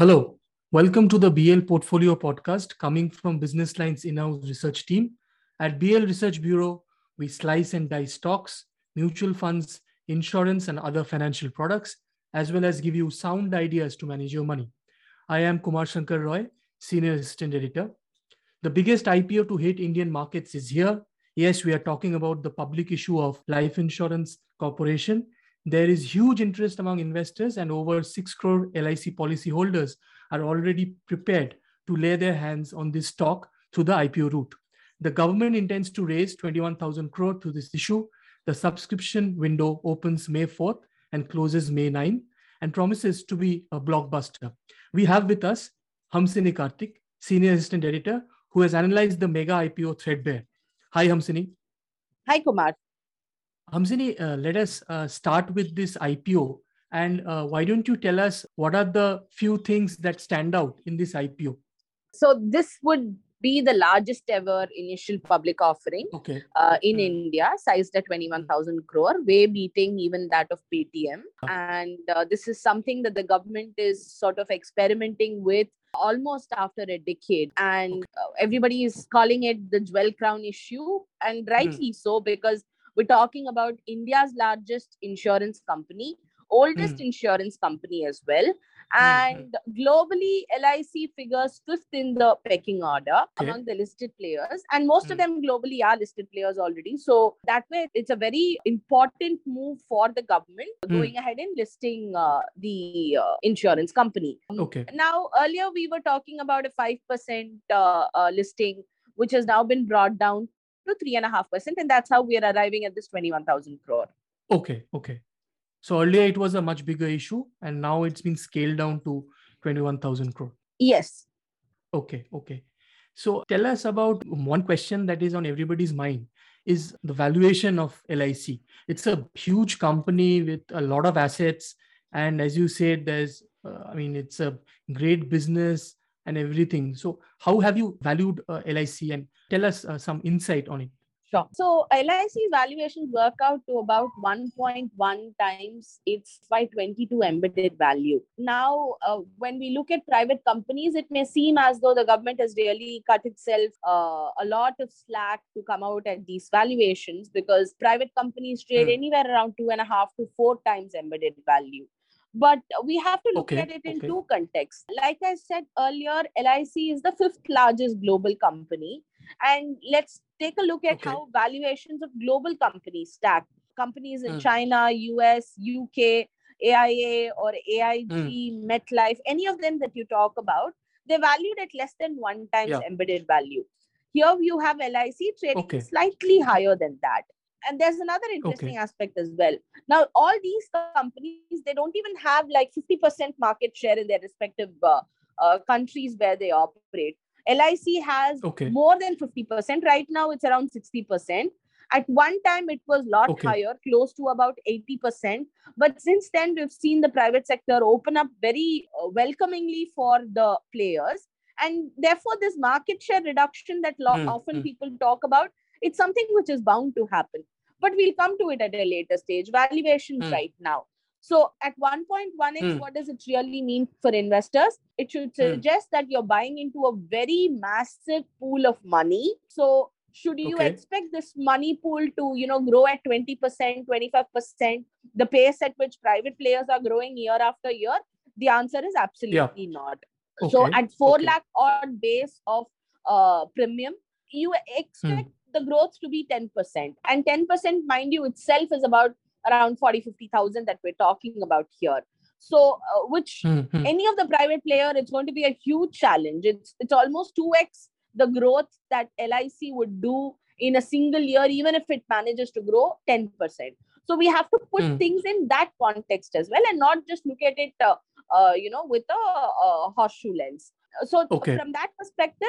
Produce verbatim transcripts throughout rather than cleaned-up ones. Hello, welcome to the B L Portfolio podcast coming from Business Line's in-house research team. At B L Research Bureau, we slice and dice stocks, mutual funds, insurance, and other financial products, as well as give you sound ideas to manage your money. I am Kumar Shankar Roy, Senior Assistant Editor. The biggest I P O to hit Indian markets is here. Yes, we are talking about the public issue of Life Insurance Corporation. There is huge interest among investors, and over six crore L I C policyholders are already prepared to lay their hands on this stock through the I P O route. The government intends to raise twenty-one thousand crore to this issue. The subscription window opens May fourth and closes May ninth and promises to be a blockbuster. We have with us Hamsini Karthik, Senior Assistant Editor, who has analyzed the mega I P O threadbare. Hi, Hamsini. Hi, Kumar. Hamsini, uh, let us uh, start with this I P O. And uh, why don't you tell us what are the few things that stand out in this I P O? So this would be the largest ever initial public offering okay. uh, in yeah. India, sized at twenty-one thousand crore, way beating even that of P T M. Yeah. And uh, this is something that the government is sort of experimenting with almost after a decade. And okay. uh, everybody is calling it the jewel crown issue, and rightly mm. so, because we're talking about India's largest insurance company, oldest mm. insurance company as well. And globally, L I C figures fifth in the pecking order okay. among the listed players. And most mm. of them globally are listed players already. So that way, it's a very important move for the government mm. going ahead and listing uh, the uh, insurance company. Okay. Now, earlier, we were talking about a five percent uh, uh, listing, which has now been brought down to three point five percent. And that's how we are arriving at this twenty-one thousand crore. Okay, okay. So earlier it was a much bigger issue, and now it's been scaled down to twenty-one thousand crore. Yes. Okay. Okay. So tell us about one question that is on everybody's mind is the valuation of L I C. It's a huge company with a lot of assets. And as you said, there's, uh, I mean, it's a great business and everything. So how have you valued uh, L I C, and tell us uh, some insight on it? Sure. So L I C's valuations work out to about one point one times its F Y twenty-two embedded value. Now, uh, when we look at private companies, it may seem as though the government has really cut itself uh, a lot of slack to come out at these valuations, because private companies trade mm. anywhere around two and a half to four times embedded value. But we have to look okay, at it in okay. two contexts. Like I said earlier, L I C is the fifth largest global company. And let's take a look at okay. how valuations of global companies stack. Companies in mm. China, U S, U K, A I A or A I G, mm. MetLife, any of them that you talk about, they're valued at less than one times yeah. embedded value. Here you have L I C trading okay. slightly higher than that. And there's another interesting okay. aspect as well. Now, all these companies, they don't even have like fifty percent market share in their respective uh, uh, countries where they operate. L I C has okay. more than fifty percent. Right now, it's around sixty percent. At one time, it was a lot okay. higher, close to about eighty percent. But since then, we've seen the private sector open up very uh, welcomingly for the players. And therefore, this market share reduction that lo- mm, often mm. people talk about, it's something which is bound to happen, but we'll come to it at a later stage. Valuations mm. right now. So at one point one x, mm. what does it really mean for investors? It should suggest mm. that you're buying into a very massive pool of money. So should you okay. expect this money pool to, you know, grow at twenty percent, twenty-five percent, the pace at which private players are growing year after year? The answer is absolutely yeah. not. Okay. So at four okay. lakh odd base of uh, premium, you expect mm. the growth to be ten percent, and ten percent, mind you, itself is about around forty, fifty thousand that we're talking about here. So uh, which mm-hmm. any of the private player, it's going to be a huge challenge. It's, it's almost two x the growth that L I C would do in a single year, even if it manages to grow ten percent. So we have to put mm. things in that context as well, and not just look at it, uh, uh, you know, with a, a horseshoe lens. So okay. from that perspective,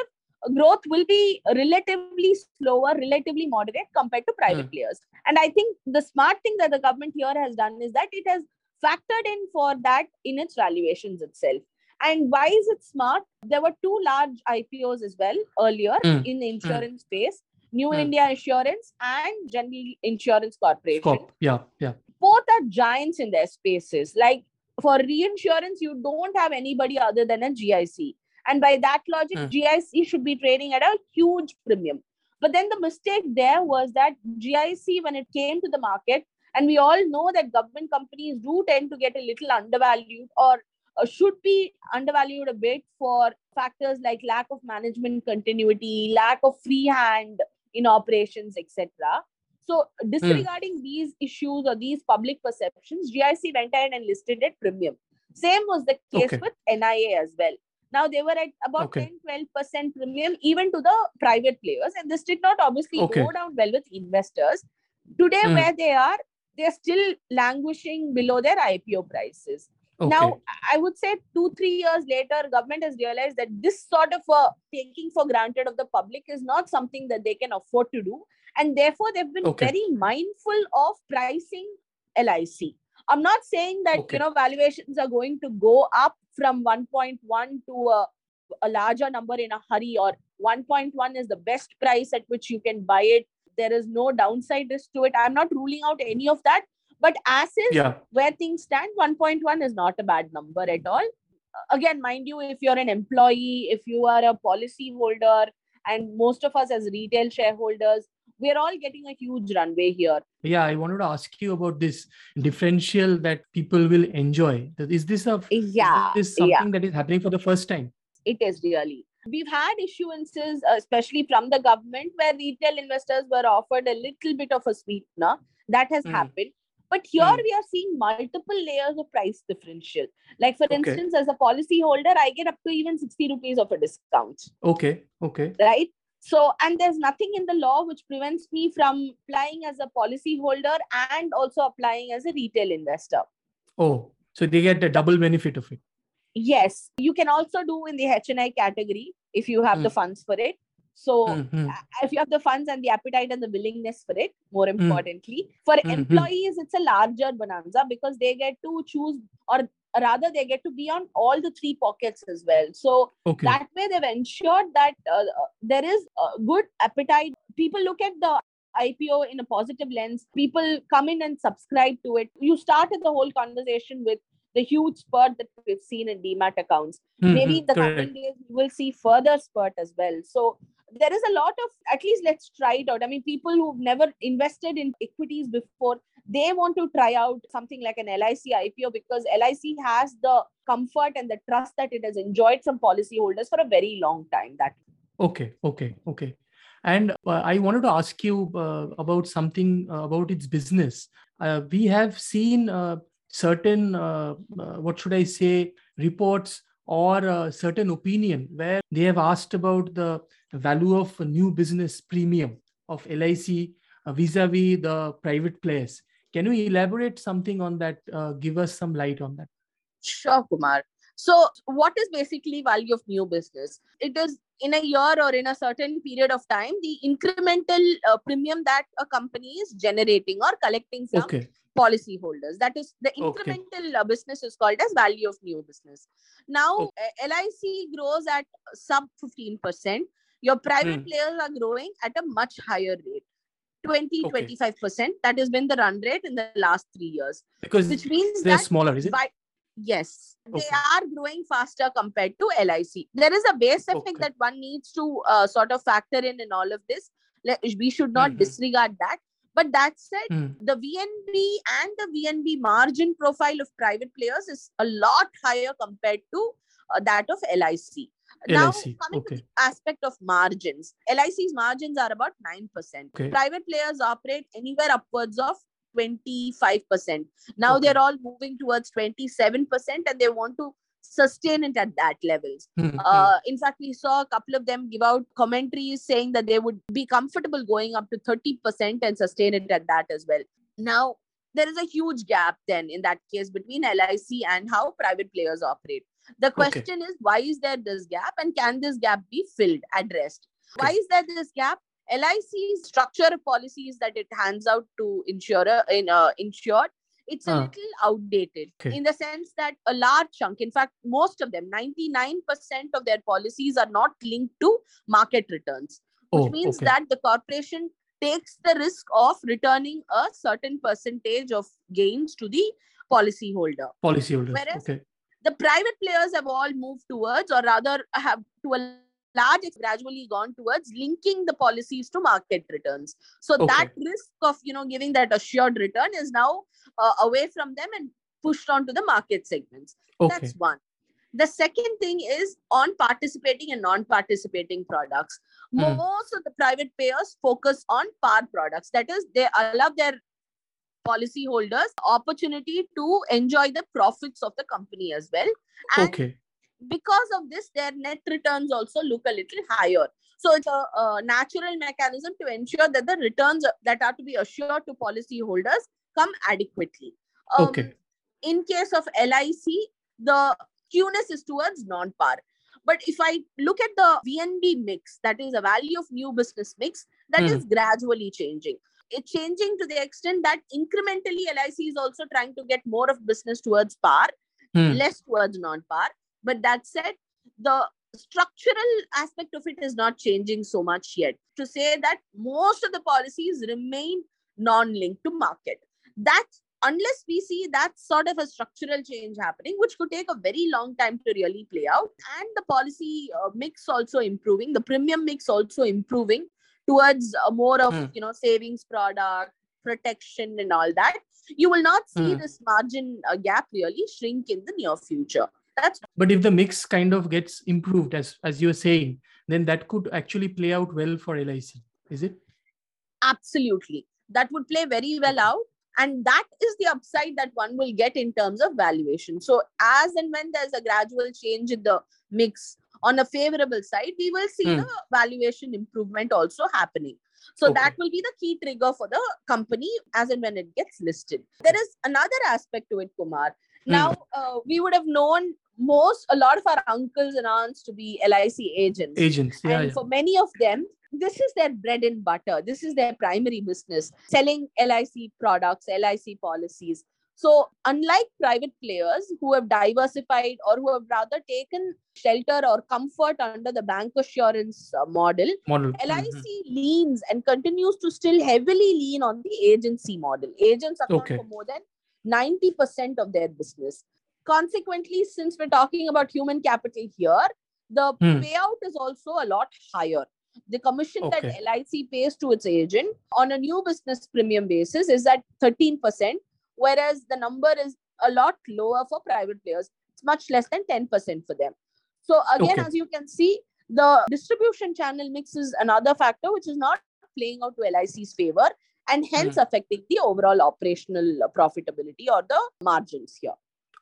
growth will be relatively slower, relatively moderate compared to private mm. players. And I think the smart thing that the government here has done is that it has factored in for that in its valuations itself. And why is it smart? There were two large I P Os as well earlier mm. in the insurance mm. space, New mm. India Assurance and General Insurance Corporation. Corp. Yeah, yeah. Both are giants in their spaces. Like for reinsurance, you don't have anybody other than a G I C. And by that logic, mm. G I C should be trading at a huge premium. But then the mistake there was that G I C, when it came to the market, and we all know that government companies do tend to get a little undervalued or uh, should be undervalued a bit for factors like lack of management continuity, lack of free hand in operations, et cetera. So disregarding mm. these issues or these public perceptions, G I C went ahead and listed at premium. Same was the case okay. with N I A as well. Now they were at about okay. ten to twelve percent premium even to the private players. And this did not obviously okay. go down well with investors. Today mm. where they are, they're still languishing below their I P O prices. Okay. Now, I would say two, three years later, government has realized that this sort of uh, taking for granted of the public is not something that they can afford to do. And therefore, they've been okay. very mindful of pricing L I C. I'm not saying that, okay. you know, valuations are going to go up from one point one to a, a larger number in a hurry, or one point one is the best price at which you can buy it. There is no downside risk to it. I'm not ruling out any of that. But as is, yeah. where things stand, one point one is not a bad number at all. Again, mind you, if you're an employee, if you are a policy holder, and most of us as retail shareholders, we're all getting a huge runway here. Yeah, I wanted to ask you about this differential that people will enjoy. Is this, a, yeah, is this something yeah. that is happening for the first time? It is really. We've had issuances, especially from the government, where retail investors were offered a little bit of a sweetener. That has mm. happened. But here mm. we are seeing multiple layers of price differential. Like for okay. instance, as a policy holder, I get up to even sixty rupees of a discount. Okay. Okay. Right. So, and there's nothing in the law which prevents me from applying as a policy holder and also applying as a retail investor. Oh, so they get the double benefit of it. Yes, you can also do in the H and I category if you have mm. the funds for it. So mm-hmm. if you have the funds and the appetite and the willingness for it, more importantly, mm. for mm-hmm. employees, it's a larger bonanza because they get to choose, or rather they get to be on all the three pockets as well. So okay. that way they've ensured that uh, there is a good appetite. People look at the I P O in a positive lens. People come in and subscribe to it. You started the whole conversation with the huge spurt that we've seen in D MAT accounts. Mm-hmm. Maybe in the Correct. coming days, we will see further spurt as well. So there is a lot of, at least let's try it out. I mean, people who've never invested in equities before, they want to try out something like an L I C I P O because L I C has the comfort and the trust that it has enjoyed from policyholders for a very long time. That Okay, okay, okay. And uh, I wanted to ask you uh, about something uh, about its business. Uh, we have seen... Uh, certain, uh, uh, what should I say, reports or uh, certain opinion where they have asked about the value of new business premium of L I C uh, vis-a-vis the private players. Can you elaborate something on that? Uh, give us some light on that. Sure, Kumar. So what is basically value of new business? It is in a year or in a certain period of time, the incremental uh, premium that a company is generating or collecting from okay. policyholders. That is, the incremental okay. business is called as value of new business. Now, okay. L I C grows at sub fifteen percent. Your private mm. players are growing at a much higher rate. twenty to twenty-five percent. Okay. That has been the run rate in the last three years. Because which means they're that smaller, is it? By, yes. They okay. are growing faster compared to L I C. There is a base effect okay. that one needs to uh, sort of factor in in all of this. We should not mm-hmm. disregard that. But that said, mm. the V N B and the V N B margin profile of private players is a lot higher compared to uh, that of L I C. Now, coming okay. to the aspect of margins, L I C's margins are about nine percent. Okay. Private players operate anywhere upwards of twenty-five percent. Now, okay. they're all moving towards twenty-seven percent and they want to sustain it at that levels. Mm-hmm. Uh, in fact, we saw a couple of them give out commentaries saying that they would be comfortable going up to thirty percent and sustain it at that as well. Now, there is a huge gap then in that case between L I C and how private players operate. The question okay. is, why is there this gap and can this gap be filled, addressed? Okay. Why is there this gap? L I C's structure of policies that it hands out to insurer in uh, insured It's a uh, little outdated okay. in the sense that a large chunk, in fact, most of them, ninety-nine percent of their policies are not linked to market returns, which oh, means okay. that the corporation takes the risk of returning a certain percentage of gains to the policyholder. Policyholder. Whereas okay. the private players have all moved towards, or rather have to a large extent gradually gone towards linking the policies to market returns. So okay. that risk of, you know, giving that assured return is now uh, away from them and pushed on to the market segments. Okay. That's one. The second thing is on participating and non-participating products. Mm. Most of the private payers focus on par products. That is, they allow their policyholders opportunity to enjoy the profits of the company as well. And okay. because of this, their net returns also look a little higher. So it's a, a natural mechanism to ensure that the returns that are to be assured to policyholders come adequately. Um, okay. In case of L I C, the skewness is towards non-par. But if I look at the V N B mix, that is the value of new business mix, that mm. is gradually changing. It's changing to the extent that incrementally L I C is also trying to get more of business towards par, mm. less towards non-par. But that said, the structural aspect of it is not changing so much yet. To say that most of the policies remain non-linked to market. That's unless we see that sort of a structural change happening, which could take a very long time to really play out. And the policy uh, mix also improving, the premium mix also improving towards uh, more of, mm. you know, savings product, protection and all that. You will not see mm. this margin uh, gap really shrink in the near future. That's But if the mix kind of gets improved, as, as you're saying, then that could actually play out well for L I C, is it? Absolutely. That would play very well out. And that is the upside that one will get in terms of valuation. So as and when there's a gradual change in the mix on a favorable side, we will see mm. the valuation improvement also happening. So okay. that will be the key trigger for the company as and when it gets listed. There is another aspect to it, Kumar. Now, uh, we would have known most, a lot of our uncles and aunts to be L I C agents. Agents, yeah. And yeah. for many of them, this is their bread and butter. This is their primary business, selling L I C products, L I C policies. So unlike private players who have diversified or who have rather taken shelter or comfort under the bank assurance model, model. L I C mm-hmm. leans and continues to still heavily lean on the agency model. Agents account okay. for more than ninety percent of their business. Consequently, since we're talking about human capital here, the mm. payout is also a lot higher. The commission okay. that L I C pays to its agent on a new business premium basis is at thirteen percent, whereas the number is a lot lower for private players. It's much less than ten percent for them. So again, okay. as you can see, the distribution channel mix is another factor which is not playing out to L I C's favor and hence mm. affecting the overall operational profitability or the margins here.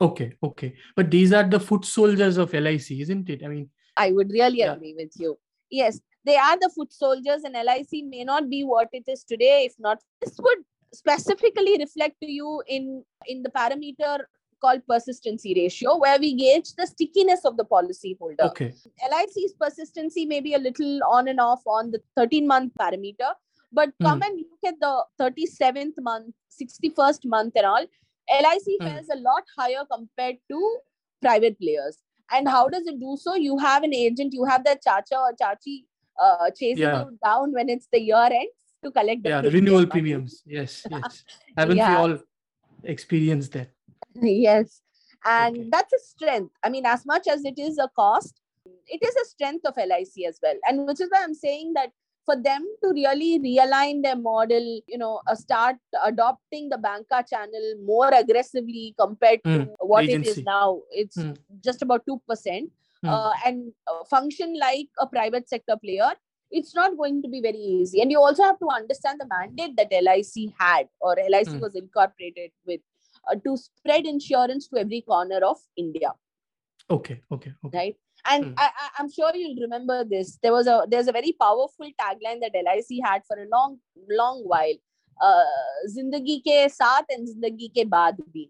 Okay, okay. But these are the foot soldiers of L I C, isn't it? I mean, I would really yeah. agree with you. Yes. They are the foot soldiers and L I C may not be what it is today. If not, this would specifically reflect to you in, in the parameter called persistency ratio, where we gauge the stickiness of the policyholder. Okay. L I C's persistency may be a little on and off on the thirteen month parameter, but come mm. and look at the thirty-seventh month, sixty-first month and all, L I C mm. fares a lot higher compared to private players. And how does it do so? You have an agent, you have that chacha or chachi Uh, chasing yeah. you down when it's the year ends to collect the, yeah, the renewal money. Premiums. Yes, yes. Haven't yeah. we all experienced that? Yes. And okay. that's a strength. I mean, as much as it is a cost, it is a strength of L I C as well. And which is why I'm saying that for them to really realign their model, you know, uh, start adopting the banca channel more aggressively compared to mm, what agency. It is now. It's mm. just about two percent. Hmm. Uh, and uh, function like a private sector player, it's not going to be very easy. And you also have to understand the mandate that L I C had or L I C hmm. was incorporated with uh, to spread insurance to every corner of India. Okay, okay, okay. Right? And hmm. I, I, I'm sure you'll remember this. There was a there's a very powerful tagline that L I C had for a long, long while. Uh, Zindagi ke saath and Zindagi ke baad bhi.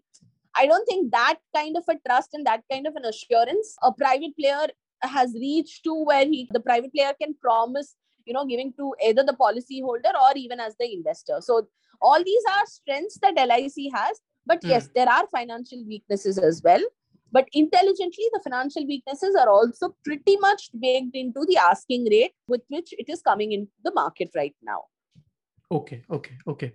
I don't think that kind of a trust and that kind of an assurance a private player has reached to where he, the private player can promise, you know, giving to either the policyholder or even as the investor. So all these are strengths that L I C has, but yes, mm. there are financial weaknesses as well. But intelligently, the financial weaknesses are also pretty much baked into the asking rate with which it is coming into the market right now. Okay, okay, okay.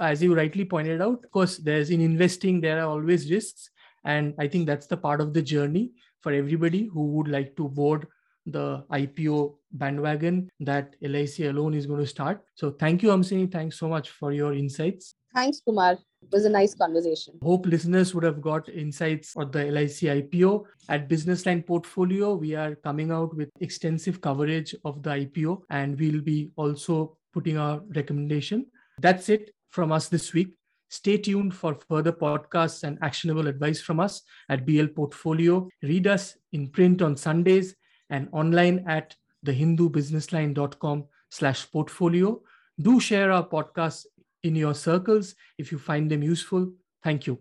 As you rightly pointed out, of course, there's in investing, there are always risks. And I think that's the part of the journey for everybody who would like to board the I P O bandwagon that L I C alone is going to start. So thank you, Hamsini. Thanks so much for your insights. Thanks, Kumar. It was a nice conversation. Hope listeners would have got insights on the L I C I P O. At Business Line Portfolio, we are coming out with extensive coverage of the I P O, and we'll be also putting our recommendation. That's it from us this week. Stay tuned for further podcasts and actionable advice from us at B L Portfolio. Read us in print on Sundays and online at thehindubusinessline.com slash portfolio. Do share our podcasts in your circles if you find them useful. Thank you.